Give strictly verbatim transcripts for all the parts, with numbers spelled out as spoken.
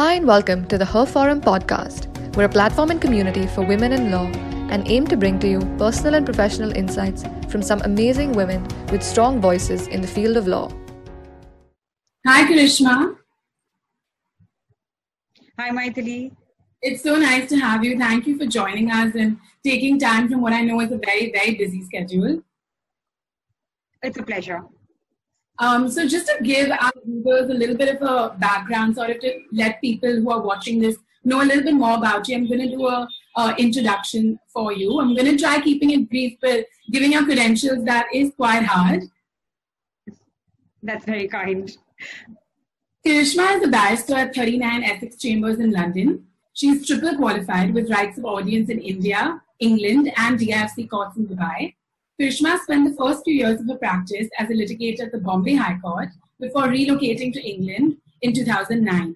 Hi and welcome to the Her Forum podcast. We're a platform and community for women in law and aim to bring to you personal and professional insights from some amazing women with strong voices in the field of law. Hi Karishma. Hi Maitali. It's so nice to have you. Thank you for joining us and taking time from what I know is a very, very busy schedule. It's a pleasure. Um, so just to give our viewers a little bit of a background, sort of to let people who are watching this know a little bit more about you, I'm going to do a uh, introduction for you. I'm going to try keeping it brief, but giving your credentials, that is quite hard. That's very kind. Karishma is a barrister at thirty-nine Essex Chambers in London. She's triple qualified with rights of audience in India, England, and D I F C courts in Dubai. Karishma spent the first few years of her practice as a litigator at the Bombay High Court before relocating to England in two thousand nine.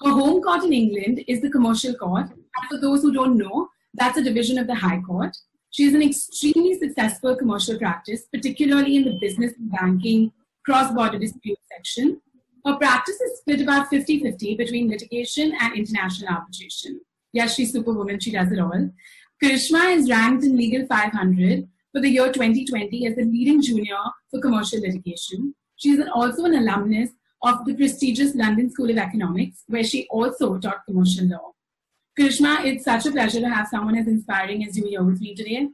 Her home court in England is the Commercial Court, and for those who don't know, that's a division of the High Court. She is an extremely successful commercial practice, particularly in the business and banking cross-border dispute section. Her practice is split about fifty-fifty between litigation and international arbitration. Yes, she's superwoman, she does it all. Karishma is ranked in Legal five hundred for the year twenty twenty as the leading junior for commercial litigation. She is also an alumnus of the prestigious London School of Economics, where she also taught commercial law. Karishma, it's such a pleasure to have someone as inspiring as you here with me today.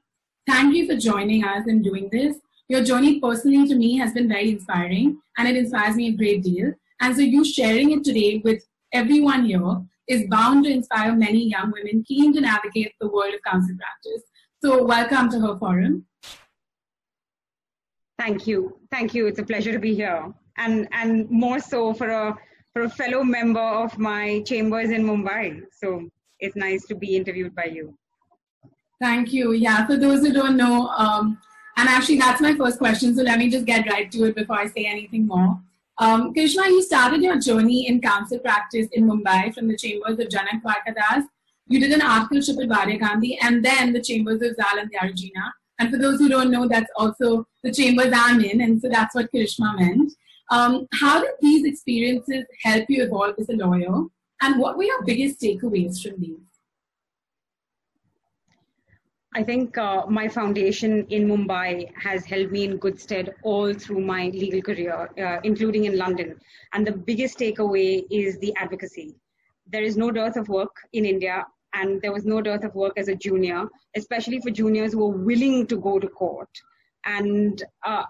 Thank you for joining us and doing this. Your journey personally to me has been very inspiring, and it inspires me a great deal. And so you sharing it today with everyone here is bound to inspire many young women keen to navigate the world of counsel practice. So welcome to Her Forum. Thank you. Thank you. It's a pleasure to be here. And and more so for a for a fellow member of my chambers in Mumbai. So it's nice to be interviewed by you. Thank you. Yeah, for those who don't know, um, and actually that's my first question. So let me just get right to it before I say anything more. Um, Karishma, you started your journey in counsel practice in Mumbai from the chambers of Janak Dwarkadas. You did an articleship at Bari Gandhi and then the chambers of Zal Andhyarujina. And for those who don't know, that's also the chambers I'm in. And so that's what Karishma meant. Um, how did these experiences help you evolve as a lawyer? And what were your biggest takeaways from these? I think uh, my foundation in Mumbai has held me in good stead all through my legal career, uh, including in London. And the biggest takeaway is the advocacy. There is no dearth of work in India, and there was no dearth of work as a junior, especially for juniors who are willing to go to court. And uh,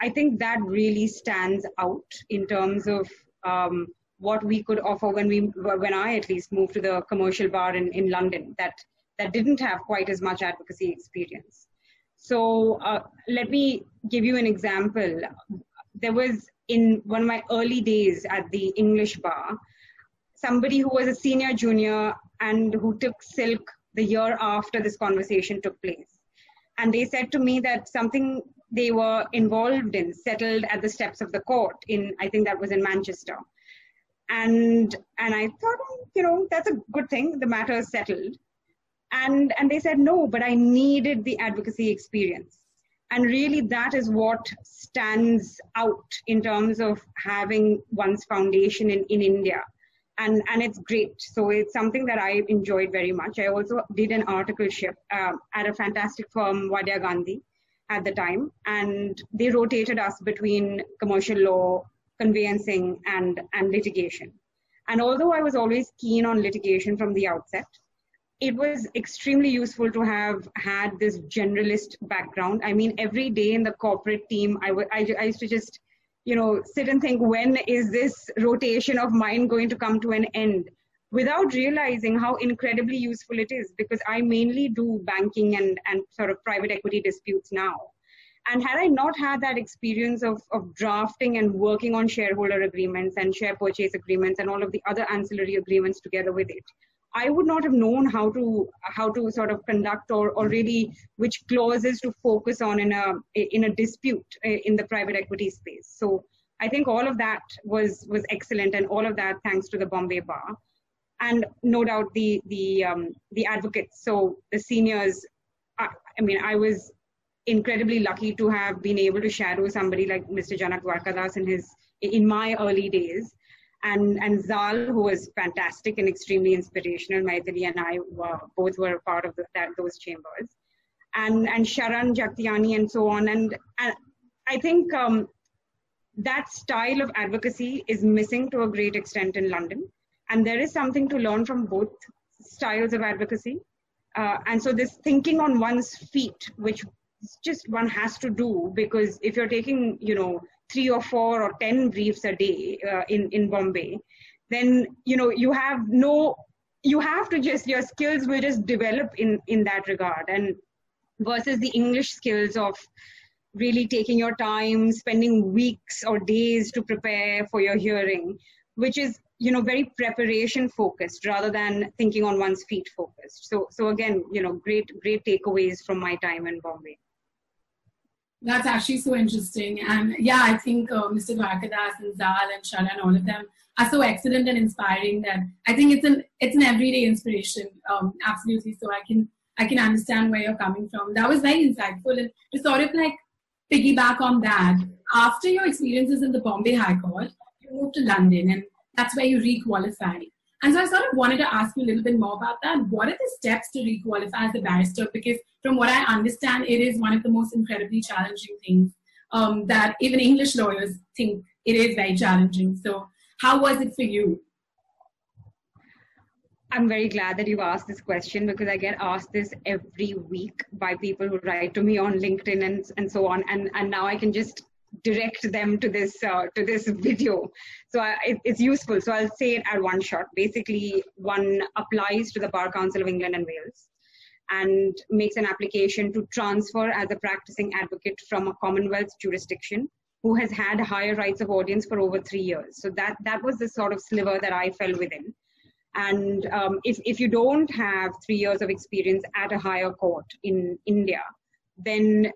I think that really stands out in terms of um, what we could offer when we, when I at least moved to the commercial bar in, in London, that that didn't have quite as much advocacy experience. So uh, let me give you an example. There was, in one of my early days at the English bar, somebody who was a senior junior and who took silk the year after this conversation took place. And they said to me that something they were involved in settled at the steps of the court in, I think that was in Manchester. And, and I thought, you know, that's a good thing. The matter is settled. And, and they said, no, but I needed the advocacy experience. And really that is what stands out in terms of having one's foundation in, in India. And, and it's great. So it's something that I enjoyed very much. I also did an articleship uh, at a fantastic firm, Wadia Gandhi, at the time. And they rotated us between commercial law, conveyancing, and, and litigation. And although I was always keen on litigation from the outset, it was extremely useful to have had this generalist background. I mean, every day in the corporate team, I, w- I, I used to just, you know, sit and think, when is this rotation of mine going to come to an end? Without realizing how incredibly useful it is, because I mainly do banking and, and sort of private equity disputes now. And had I not had that experience of, of drafting and working on shareholder agreements and share purchase agreements and all of the other ancillary agreements together with it, I would not have known how to how to sort of conduct or, or really which clauses to focus on in a in a dispute in the private equity space. So I think all of that was was excellent, and all of that thanks to the Bombay Bar, and no doubt the the um, the advocates. So the seniors, I, I mean, I was incredibly lucky to have been able to shadow somebody like Mister Janak Dwarkadas in his in my early days. And, and Zal, who was fantastic and extremely inspirational. Maitali and I were, both were a part of the, that, those chambers. And, and Sharan, Jagtiani, and so on. And, and I think um, that style of advocacy is missing to a great extent in London. And there is something to learn from both styles of advocacy. Uh, and so this thinking on one's feet, which just one has to do, because if you're taking, you know, three or four or ten briefs a day uh, in, in Bombay, then, you know, you have no, you have to just, your skills will just develop in, in that regard. And versus the English skills of really taking your time, spending weeks or days to prepare for your hearing, which is, you know, very preparation focused rather than thinking on one's feet focused. So, so again, you know, great, great takeaways from my time in Bombay. That's actually so interesting. And yeah, I think uh, Mister Dwarkadas and Zal and Sharan, all of them are so excellent and inspiring that I think it's an, it's an everyday inspiration. Um, absolutely. So I can, I can understand where you're coming from. That was very insightful. And to sort of like piggyback on that, after your experiences in the Bombay High Court, you moved to London, and that's where you re-qualify. And so I sort of wanted to ask you a little bit more about that. What are the steps to re-qualify as a barrister? Because from what I understand, it is one of the most incredibly challenging things um, that even English lawyers think it is very challenging. So how was it for you? I'm very glad that you asked this question, because I get asked this every week by people who write to me on LinkedIn and, and so on. And, and now I can just direct them to this uh, to this video, so I, it, it's useful. So I'll say it at one shot. Basically, one applies to the Bar Council of England and Wales and makes an application to transfer as a practicing advocate from a Commonwealth jurisdiction who has had higher rights of audience for over three years. So that that was the sort of sliver that I fell within. And um, if, if you don't have three years of experience at a higher court in India, then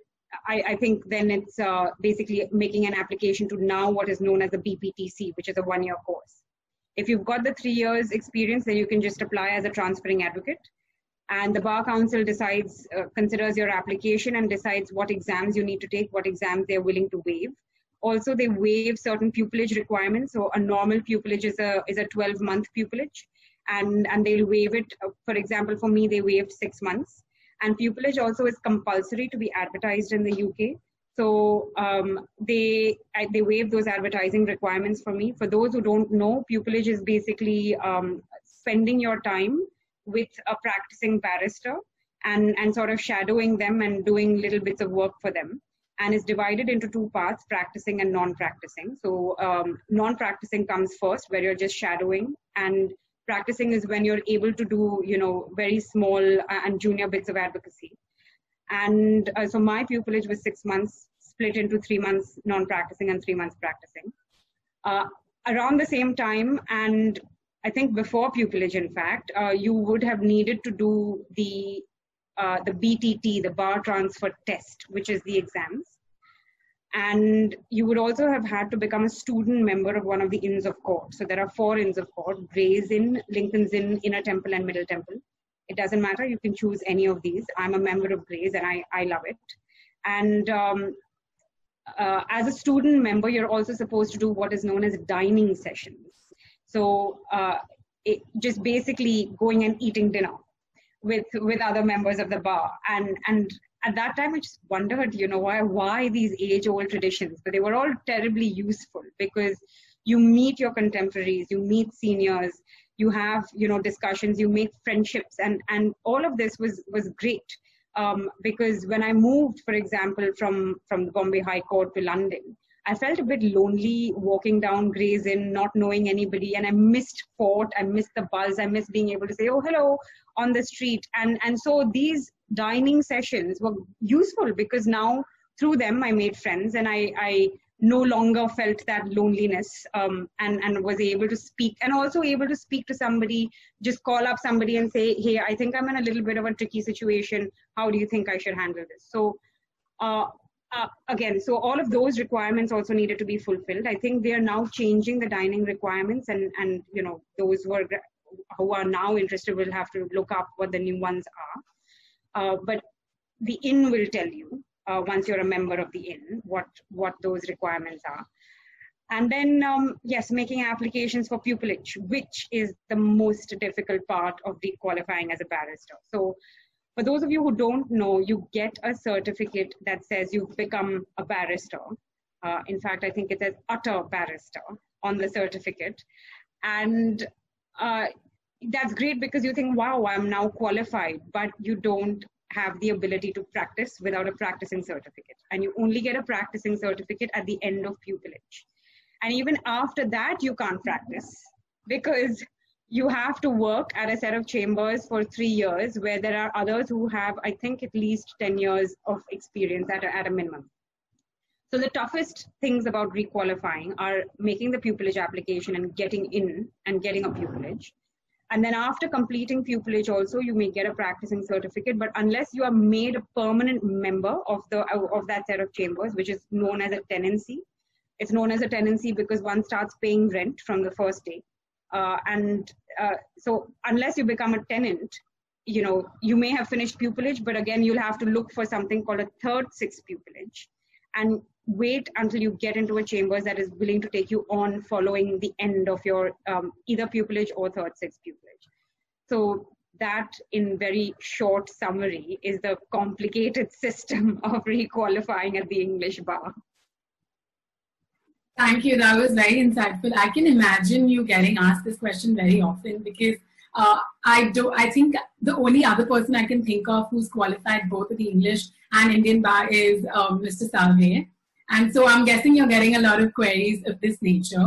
I, I think then it's uh, basically making an application to now what is known as the B P T C, which is a one-year course. If you've got the three years experience, then you can just apply as a transferring advocate. And the Bar Council decides, uh, considers your application and decides what exams you need to take, what exams they're willing to waive. Also, they waive certain pupillage requirements. So a normal pupillage is a is a twelve-month pupillage, and, and they'll waive it. For example, for me, they waived six months. And pupillage also is compulsory to be advertised in the U K. So um, they they waive those advertising requirements for me. For those who don't know, pupillage is basically um, spending your time with a practicing barrister and, and sort of shadowing them and doing little bits of work for them. And is divided into two parts, practicing and non-practicing. So um, non-practicing comes first, where you're just shadowing, and practicing is when you're able to do, you know, very small and junior bits of advocacy. And uh, so my pupillage was six months split into three months non-practicing and three months practicing. Uh, around the same time, and I think before pupillage, in fact, uh, you would have needed to do the, uh, the B T T, the Bar Transfer Test, which is the exams. And you would also have had to become a student member of one of the Inns of Court. So there are four Inns of Court: Gray's Inn, Lincoln's Inn, Inner Temple, and Middle Temple. It doesn't matter, you can choose any of these. I'm a member of Gray's and I, I love it. And um, uh, as a student member, you're also supposed to do what is known as dining sessions. So uh, it, just basically going and eating dinner with, with other members of the bar. And, and at that time, I just wondered, you know, why, why these age-old traditions? But they were all terribly useful, because you meet your contemporaries, you meet seniors, you have, you know, discussions, you make friendships, and, and all of this was, was great. Um, because when I moved, for example, from, from the Bombay High Court to London, I felt a bit lonely walking down Gray's Inn, not knowing anybody, and I missed court, I missed the buzz, I missed being able to say, oh, hello, on the street. And, and so these dining sessions were useful, because now through them I made friends, and I, I no longer felt that loneliness, um, and, and was able to speak, and also able to speak to somebody, just call up somebody and say, hey, I think I'm in a little bit of a tricky situation. How do you think I should handle this? So uh, uh, again, so all of those requirements also needed to be fulfilled. I think they are now changing the dining requirements, and, and you know, those who are, who are now interested will have to look up what the new ones are. Uh, but the inn will tell you, uh, once you're a member of the inn, what, what those requirements are. And then, um, yes, making applications for pupillage, which is the most difficult part of the qualifying as a barrister. So for those of you who don't know, you get a certificate that says you've become a barrister. Uh, in fact, I think it says utter barrister on the certificate. And uh, that's great because you think, wow, I'm now qualified, but you don't have the ability to practice without a practicing certificate. And you only get a practicing certificate at the end of pupillage. And even after that, you can't practice because you have to work at a set of chambers for three years where there are others who have, I think, at least ten years of experience at a, at a minimum. So the toughest things about requalifying are making the pupillage application and getting in and getting a pupillage. And then after completing pupillage also, you may get a practicing certificate, but unless you are made a permanent member of, the, of that set of chambers, which is known as a tenancy. It's known as a tenancy because one starts paying rent from the first day. Uh, and uh, so unless you become a tenant, you know, you may have finished pupillage, but again, you'll have to look for something called a third sixth pupillage and wait until you get into a chambers that is willing to take you on following the end of your um, either pupillage or third sixth pupillage. So that, in very short summary, is the complicated system of requalifying at the English bar. Thank you. That was very insightful. I can imagine you getting asked this question very often because uh, I do. I think the only other person I can think of who's qualified both at the English and Indian bar is um, Mister Salve. And so I'm guessing you're getting a lot of queries of this nature.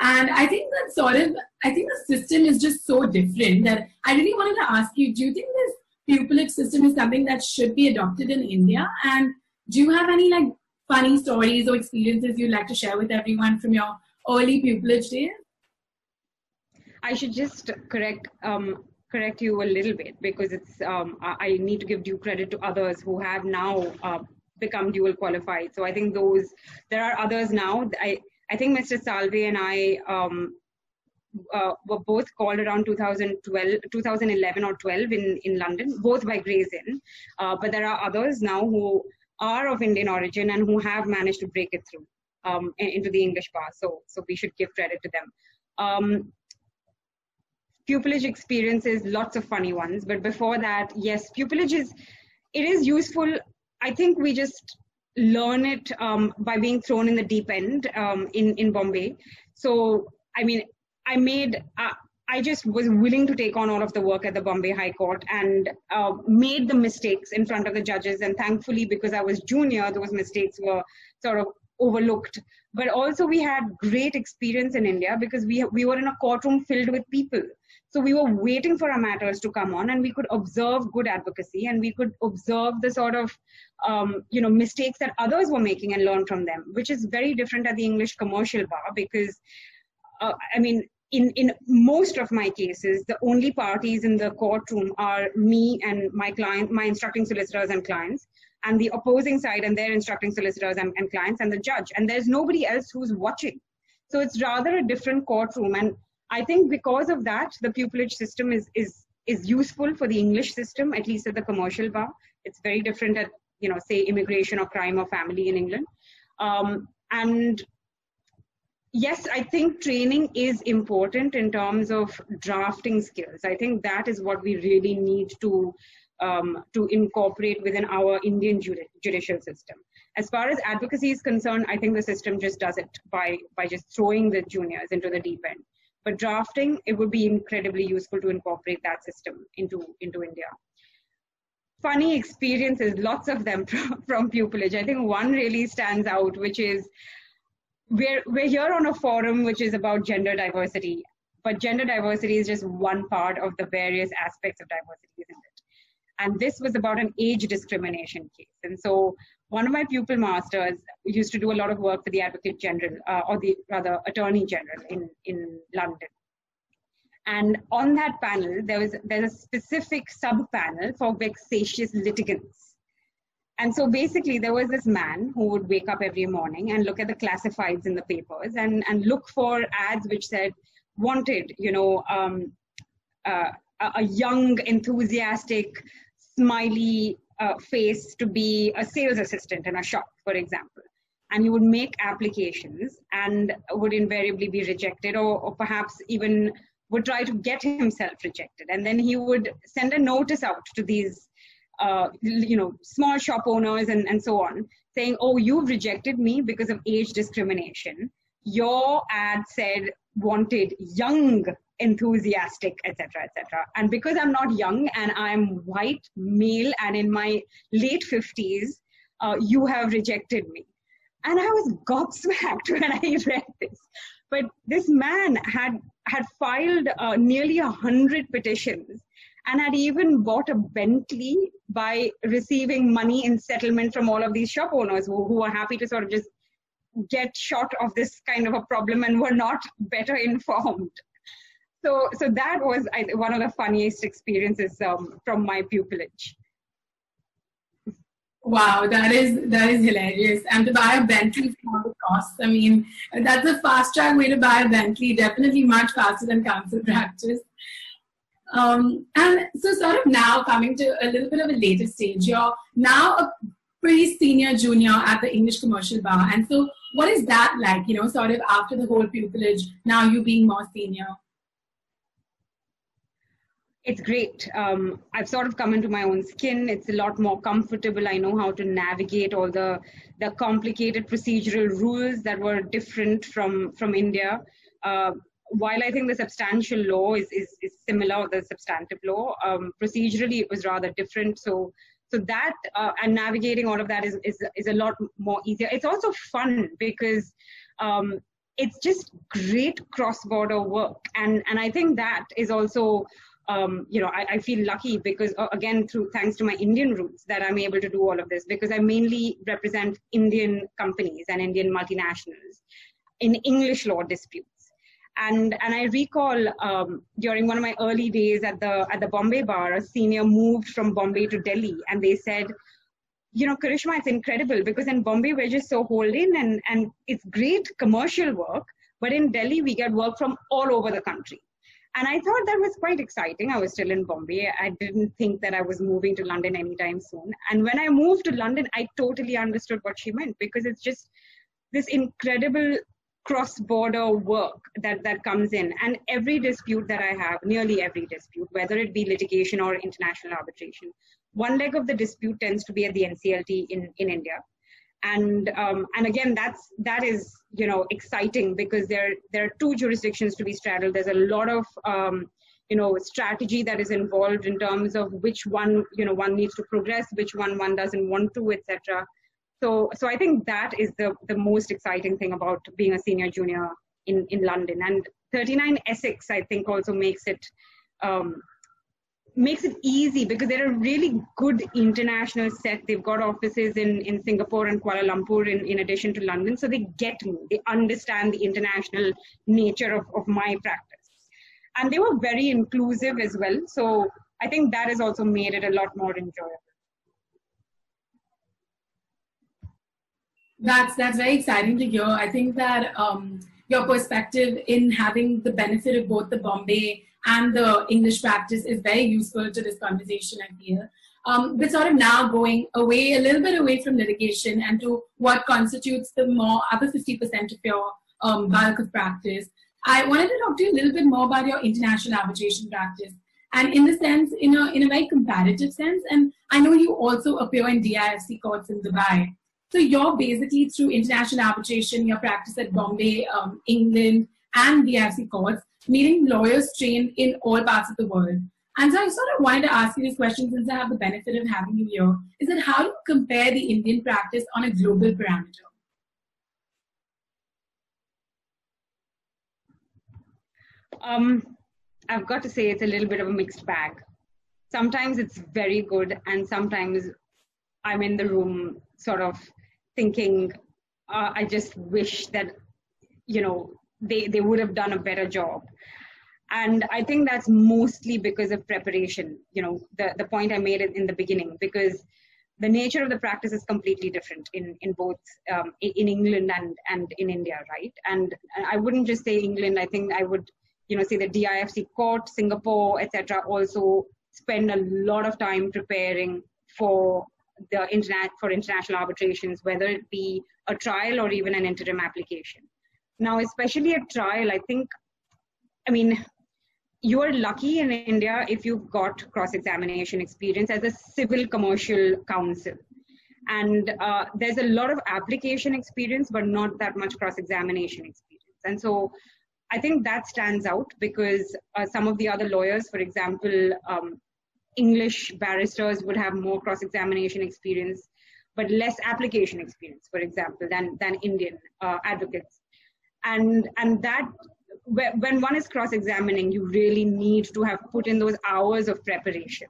And I think that sort of, I think the system is just so different that I really wanted to ask you, do you think this pupillage system is something that should be adopted in India? And do you have any like funny stories or experiences you'd like to share with everyone from your early pupillage days? I should just correct um, correct you a little bit because it's um, I need to give due credit to others who have now uh, become dual qualified. So I think those there are others now. I I think Mister Salve and I um, uh, were both called around two thousand twelve, two thousand eleven or twelve in in London, both by Gray's Inn. Uh, but there are others now who are of Indian origin and who have managed to break it through um, into the English bar. So, so we should give credit to them. Um, pupillage experiences, lots of funny ones. But before that, yes, pupillage is, it is useful. I think we just learn it um, by being thrown in the deep end um, in, in Bombay. So, I mean, I made, uh, I just was willing to take on all of the work at the Bombay High Court and uh, made the mistakes in front of the judges. And thankfully, because I was junior, those mistakes were sort of overlooked. But also we had great experience in India because we, we were in a courtroom filled with people. So we were waiting for our matters to come on and we could observe good advocacy and we could observe the sort of, um, you know, mistakes that others were making and learn from them, which is very different at the English commercial bar because, uh, I mean, In, in most of my cases, the only parties in the courtroom are me and my client, my instructing solicitors and clients, and the opposing side and their instructing solicitors and, and clients and the judge. And there's nobody else who's watching. So it's rather a different courtroom. And I think because of that, the pupillage system is, is, is useful for the English system, at least at the commercial bar. It's very different at, you know, say immigration or crime or family in England. Um, and Yes, I think training is important in terms of drafting skills. I think that is what we really need to, um, to incorporate within our Indian judi- judicial system. As far as advocacy is concerned, I think the system just does it by, by just throwing the juniors into the deep end. But drafting, it would be incredibly useful to incorporate that system into, into India. Funny experiences, lots of them from, from pupillage. I think one really stands out, which is, We're, we're here on a forum which is about gender diversity, but gender diversity is just one part of the various aspects of diversity, isn't it? And this was about an age discrimination case. And so one of my pupil masters used to do a lot of work for the Advocate General, uh, or the rather Attorney General in, in London. And on that panel, there was there's a specific sub-panel for vexatious litigants. And so basically there was this man who would wake up every morning and look at the classifieds in the papers and, and look for ads which said wanted, you know, um, uh, a young, enthusiastic, smiley uh, face to be a sales assistant in a shop, for example. and he would make applications and would invariably be rejected, or, or perhaps even would try to get himself rejected. And then he would send a notice out to these, uh, you know, small shop owners and, and so on, saying, oh, you've rejected me because of age discrimination. Your ad said wanted young, enthusiastic, et cetera, et cetera. And because I'm not young and I'm white, male, and in my late fifties, uh, you have rejected me. And I was gobsmacked when I read this. But this man had, had filed uh, nearly one hundred petitions and had even bought a Bentley by receiving money in settlement from all of these shop owners who, who were happy to sort of just get shot of this kind of a problem and were not better informed. So, so that was one of the funniest experiences um, from my pupillage. Wow, that is that is hilarious. And to buy a Bentley for all the costs, I mean, that's a fast track way to buy a Bentley, definitely much faster than council practice. Um, and so sort of now coming to a little bit of a later stage, you're now a pretty senior junior at the English Commercial Bar. And so what is that like, you know, sort of after the whole pupillage, now you being more senior? It's great. Um, I've sort of come into my own skin. It's a lot more comfortable. I know how to navigate all the, the complicated procedural rules that were different from, from India. Uh, while I think the substantial law is, is, is similar, the substantive law, um, procedurally it was rather different. So, so that uh, and navigating all of that is, is, is a lot more easier. It's also fun because um, it's just great cross-border work. And, and I think that is also... Um, you know, I, I feel lucky because, uh, again, through thanks to my Indian roots that I'm able to do all of this, because I mainly represent Indian companies and Indian multinationals in English law disputes. And and I recall um, during one of my early days at the at the Bombay Bar, a senior moved from Bombay to Delhi, and they said, you know, Karishma, it's incredible because in Bombay we're just so holed in, and and it's great commercial work, but in Delhi we get work from all over the country. And I thought that was quite exciting. I was still in Bombay. I didn't think that I was moving to London anytime soon. And when I moved to London, I totally understood what she meant, because it's just this incredible cross-border work that, that comes in. And every dispute that I have, nearly every dispute, whether it be litigation or international arbitration, one leg of the dispute tends to be at the N C L T in, in India. And um, and again, that's that is you know exciting because there there are two jurisdictions to be straddled. There's a lot of um, you know strategy that is involved in terms of which one you know one needs to progress, which one one doesn't want to, et cetera. So so I think that is the the most exciting thing about being a senior junior in in London. And thirty-nine Essex, I think, also makes it. Um, makes it easy because they're a really good international set. They've got offices in, in Singapore and Kuala Lumpur in, in addition to London. So they get me. They understand the international nature of, of my practice. And they were very inclusive as well. So I think that has also made it a lot more enjoyable. That's, that's very exciting to hear. I think that um, your perspective in having the benefit of both the Bombay and the English practice is very useful to this conversation, I feel. Um, but sort of now going away, a little bit away from litigation and to what constitutes the more other fifty percent of your um, bulk of practice, I wanted to talk to you a little bit more about your international arbitration practice. And in the sense, in a, in a very comparative sense, and I know you also appear in D I F C courts in Dubai. So you're basically through international arbitration, your practice at Bombay, um, England, and D I F C courts, meaning lawyers trained in all parts of the world. And so I sort of wanted to ask you this question since I have the benefit of having you here, is that how do you compare the Indian practice on a global parameter? Um, I've got to say it's a little bit of a mixed bag. Sometimes it's very good and sometimes I'm in the room sort of thinking, uh, I just wish that, you know, They, they would have done a better job. And I think that's mostly because of preparation, you know, the, the point I made in the beginning, because the nature of the practice is completely different in, in both, um, in England and, and in India, right? And I wouldn't just say England, I think I would, you know, say the D I F C court, Singapore, et cetera, also spend a lot of time preparing for the interna- for international arbitrations, whether it be a trial or even an interim application. Now, especially at trial, I think, I mean, you are lucky in India if you've got cross-examination experience as a civil commercial counsel. And uh, there's a lot of application experience, but not that much cross-examination experience. And so I think that stands out because uh, some of the other lawyers, for example, um, English barristers would have more cross-examination experience, but less application experience, for example, than, than Indian uh, advocates. And, and that, when one is cross-examining, you really need to have put in those hours of preparation.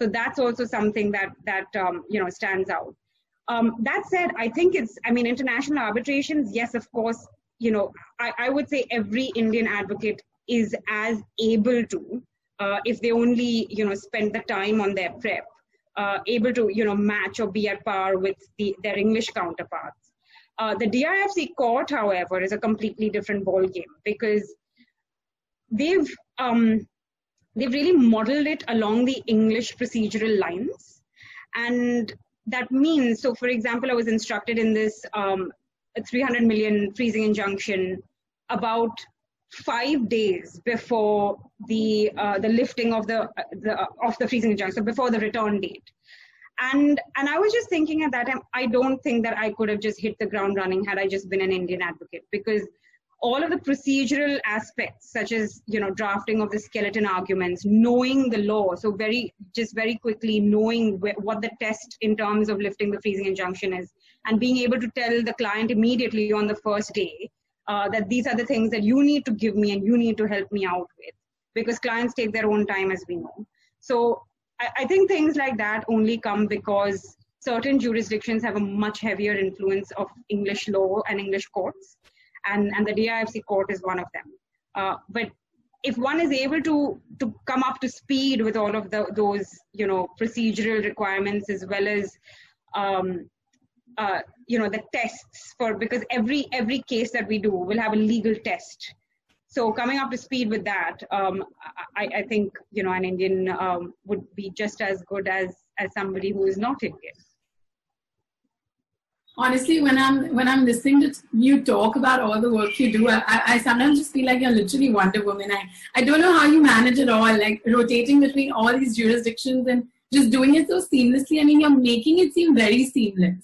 So that's also something that, that um, you know, stands out. Um, that said, I think it's, I mean, international arbitrations, yes, of course, you know, I, I would say every Indian advocate is as able to, uh, if they only, you know, spend the time on their prep, uh, able to, you know, match or be at par with the, their English counterparts. Uh, the D I F C court, however, is a completely different ballgame because they've um, they've really modeled it along the English procedural lines, and that means, so for example, I was instructed in this um, three hundred million freezing injunction about five days before the uh, the lifting of the, the of the freezing injunction, so before the return date. And, and I was just thinking at that time, I don't think that I could have just hit the ground running had I just been an Indian advocate, because all of the procedural aspects, such as, you know, drafting of the skeleton arguments, knowing the law, so very, just very quickly knowing wh what the test in terms of lifting the freezing injunction is, and being able to tell the client immediately on the first day uh, that these are the things that you need to give me and you need to help me out with, because clients take their own time, as we know. So I think things like that only come because certain jurisdictions have a much heavier influence of English law and English courts, and, and the D I F C court is one of them. Uh, but if one is able to, to come up to speed with all of the, those, you know, procedural requirements, as well as, um, uh, you know, the tests for, because every, every case that we do will have a legal test. So coming up to speed with that, um, I, I think, you know, an Indian um, would be just as good as, as somebody who is not Indian. Honestly, when I'm, when I'm listening to you talk about all the work you do, I, I sometimes just feel like you're literally Wonder Woman. I, I don't know how you manage it all, like rotating between all these jurisdictions and just doing it so seamlessly. I mean, you're making it seem very seamless.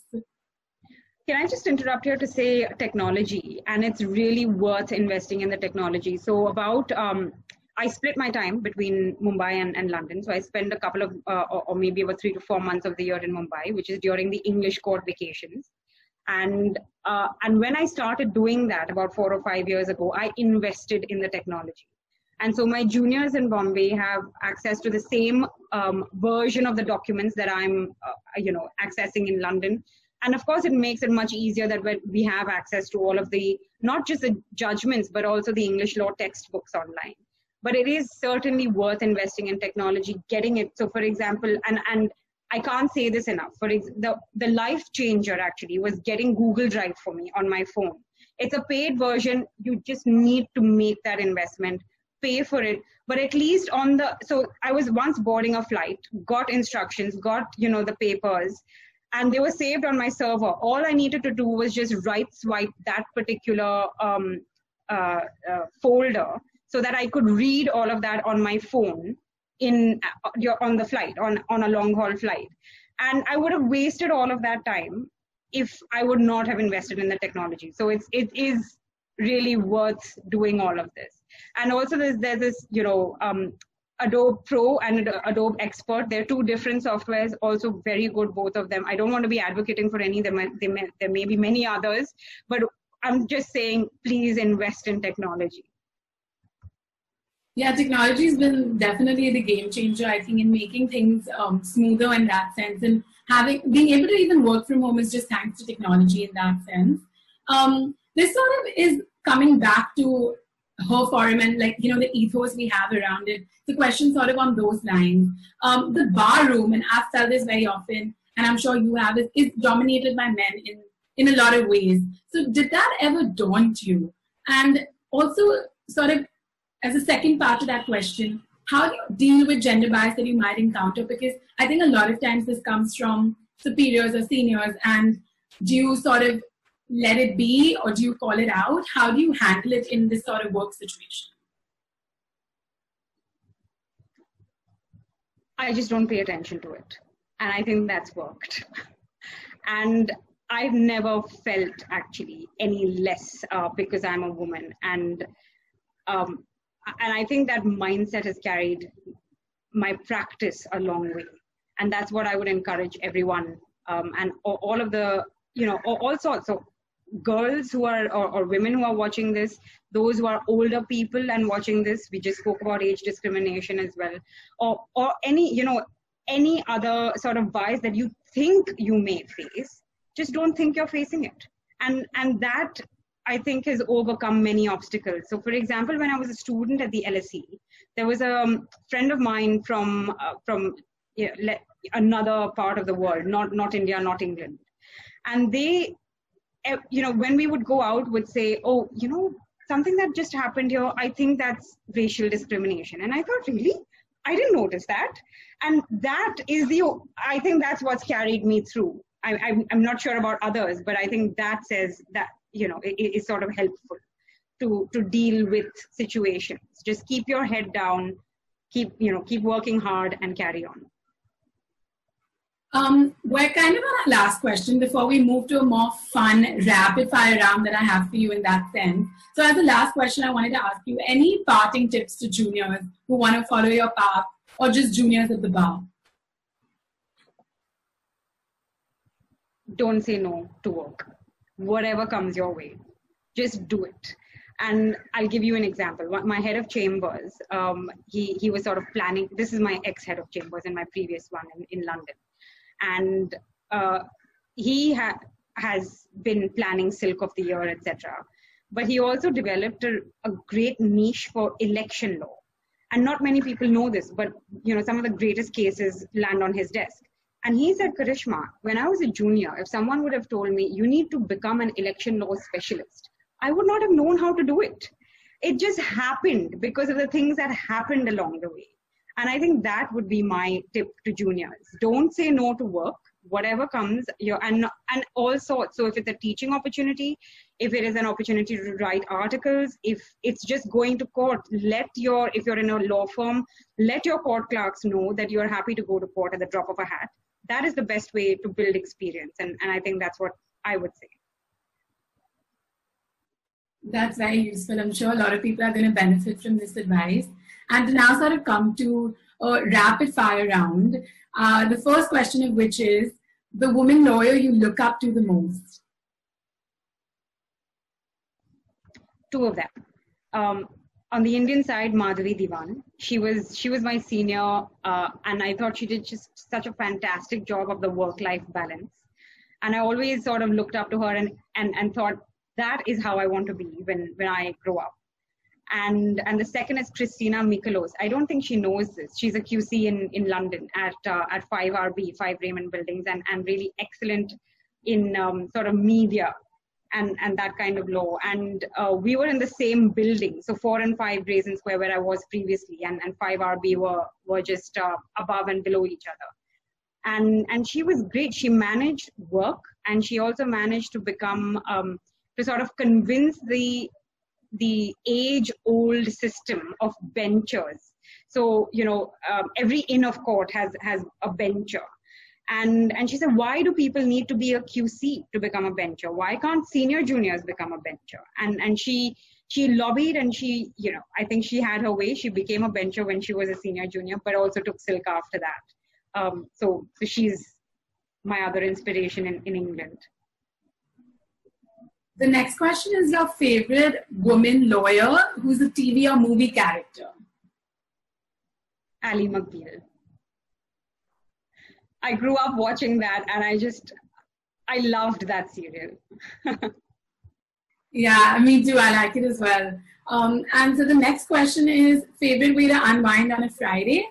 Can I just interrupt here to say technology, and it's really worth investing in the technology. So about, um, I split my time between Mumbai and, and London. So I spend a couple of, uh, or, or maybe about three to four months of the year in Mumbai, which is during the English court vacations. And, uh, and when I started doing that about four or five years ago, I invested in the technology. And so my juniors in Bombay have access to the same um, version of the documents that I'm, uh, you know, accessing in London. And of course, it makes it much easier that we have access to all of the, not just the judgments, but also the English law textbooks online. But it is certainly worth investing in technology, getting it. So for example, and, and I can't say this enough, for ex the, the life changer actually was getting Google Drive for me on my phone. It's a paid version. You just need to make that investment, pay for it. But at least on the, so I was once boarding a flight, got instructions, got, you know, the papers, and they were saved on my server. All I needed to do was just right swipe that particular um, uh, uh, folder so that I could read all of that on my phone in uh, on the flight, on, on a long haul flight. And I would have wasted all of that time if I would not have invested in the technology. So it's, it is really worth doing all of this. And also there's, there's this, you know, um, Adobe Pro and Adobe Expert. They're two different softwares, also very good, both of them. I don't want to be advocating for any, there may, there may, there may be many others, but I'm just saying, please invest in technology. Yeah, technology has been definitely the game changer, I think, in making things um, smoother in that sense. And having, being able to even work from home is just thanks to technology in that sense. Um, this sort of is coming back to Her Forum and, like, you know, the ethos we have around it. The question sort of on those lines. Um, the bar room, and I've said this very often, and I'm sure you have, is, is dominated by men in, in a lot of ways. So did that ever daunt you? And also, sort of, as a second part to that question, how do you deal with gender bias that you might encounter? Because I think a lot of times this comes from superiors or seniors, and do you sort of let it be, or do you call it out? How do you handle it in this sort of work situation? I just don't pay attention to it. And I think that's worked. And I've never felt actually any less uh, because I'm a woman. And, um, and I think that mindset has carried my practice a long way. And that's what I would encourage everyone um, and all of the, you know, all sorts of girls who are, or, or women who are watching this, those who are older people and watching this. We just spoke about age discrimination as well, or, or any, you know, any other sort of bias that you think you may face, just don't think you're facing it. And, and that, I think, has overcome many obstacles. So, for example, when I was a student at the L S E, there was a friend of mine from, uh, from you know, another part of the world, not, not India, not England. And they, you know, when we would go out, would say, oh, you know, something that just happened here, I think that's racial discrimination. And I thought, really? I didn't notice that. And that is the, I think that's what's carried me through. I, I'm, I'm not sure about others, but I think that says that, you know, it, it's sort of helpful to, to deal with situations. Just keep your head down, keep, you know, keep working hard and carry on. Um, we're kind of on our last question before we move to a more fun rapid fire round that I have for you in that sense. So as the last question, I wanted to ask you, any parting tips to juniors who want to follow your path, or just juniors at the bar? Don't say no to work. Whatever comes your way, just do it. And I'll give you an example. My head of chambers, um, he, he was sort of planning, this is my ex-head of chambers and my previous one in, in London. And uh, he ha has been planning Silk of the Year, et cetera. But he also developed a, a great niche for election law. And not many people know this, but you know, some of the greatest cases land on his desk. And he said, Karishma, when I was a junior, if someone would have told me, you need to become an election law specialist, I would not have known how to do it. It just happened because of the things that happened along the way. And I think that would be my tip to juniors. Don't say no to work, whatever comes, you're, and, and also, so if it's a teaching opportunity, if it is an opportunity to write articles, if it's just going to court, let your, if you're in a law firm, let your court clerks know that you're happy to go to court at the drop of a hat. That is the best way to build experience. And, and I think that's what I would say. That's very useful. I'm sure a lot of people are going to benefit from this advice. And to now sort of come to a rapid fire round, uh, the first question of which is, the woman lawyer you look up to the most? Two of them. Um, on the Indian side, Madhavi Divan. She was, she was my senior, uh, and I thought she did just such a fantastic job of the work-life balance. And I always sort of looked up to her and, and, and thought, that is how I want to be when, when I grow up. And, and the second is Christina Michalos. I don't think she knows this. She's a Q C in, in London at, uh, at five R B, five Raymond Buildings, and, and really excellent in um, sort of media and, and that kind of law. And uh, we were in the same building. So four and five Grayson Square, where I was previously, and, and five R B were, were just uh, above and below each other. And, and she was great. She managed work, and she also managed to become, um, to sort of convince the the age-old system of benchers. So, you know, um, every inn of court has, has a bencher. And, and she said, why do people need to be a Q C to become a bencher? Why can't senior juniors become a bencher? And, and she, she lobbied, and she, you know, I think she had her way. She became a bencher when she was a senior junior, but also took Silk after that. Um, so, so she's my other inspiration in, in England. The next question is your favorite woman lawyer who's a T V or movie character? Ali McBeal. I grew up watching that, and I just, I loved that serial. Yeah, me too. I like it as well. Um, and so the next question is, favorite way to unwind on a Friday?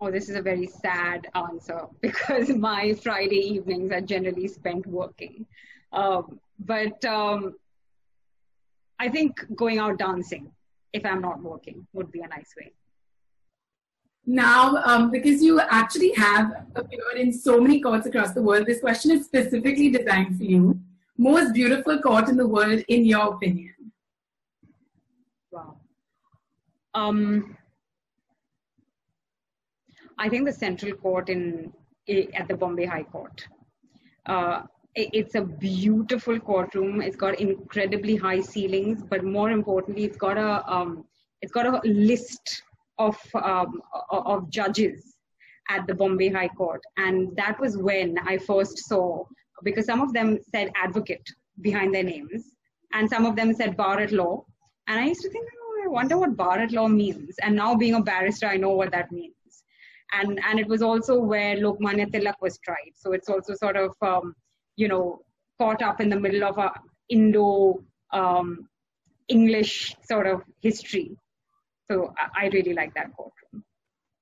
Oh, this is a very sad answer, because my Friday evenings are generally spent working. Um, but um, I think going out dancing, if I'm not working, would be a nice way. now, um, because you actually have appeared in so many courts across the world, this question is specifically designed for you. Most beautiful court in the world, in your opinion? Wow. Um, I think the Central Court in at the Bombay High Court. Uh, it's a beautiful courtroom. It's got incredibly high ceilings, but more importantly, it's got a um, it's got a list of um, of judges at the Bombay High Court, and that was when I first saw, because some of them said advocate behind their names, and some of them said bar at law, and I used to think, oh, I wonder what bar at law means, and now being a barrister, I know what that means. And, and it was also where Lokmanya Tilak was tried. So it's also sort of, um, you know, caught up in the middle of a Indo-English um, sort of history. So I, I really like that courtroom.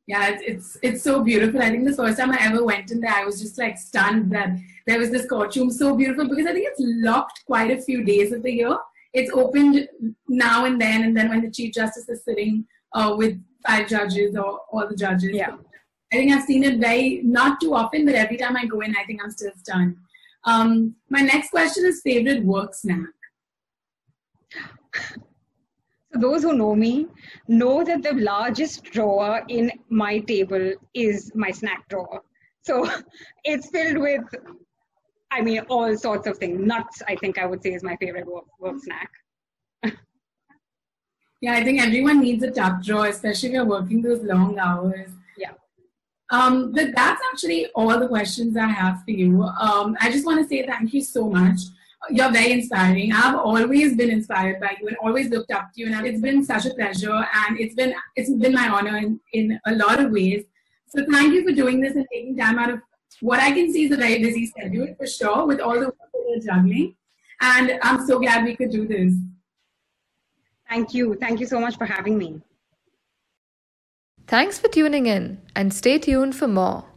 Yeah, it's, it's, it's so beautiful. I think the first time I ever went in there, I was just like stunned that there was this courtroom so beautiful, because I think it's locked quite a few days of the year. It's opened now and then, and then when the Chief Justice is sitting uh, with five judges or all the judges. Yeah. I think I've seen it very, not too often, but every time I go in, I think I'm still stunned. Um, my next question is favorite work snack. So those who know me know that the largest drawer in my table is my snack drawer. So it's filled with, I mean, all sorts of things. Nuts, I think I would say, is my favorite work, work snack. Yeah, I think everyone needs a tough drawer, especially if you're working those long hours. Um, but that's actually all the questions I have for you. Um, I just want to say thank you so much. You're very inspiring. I've always been inspired by you and always looked up to you. And it's been such a pleasure, and it's been it's been my honor in, in a lot of ways. So thank you for doing this and taking time out of what I can see is a very busy schedule, for sure, with all the work that you're juggling. And I'm so glad we could do this. Thank you. Thank you so much for having me. Thanks for tuning in, and stay tuned for more.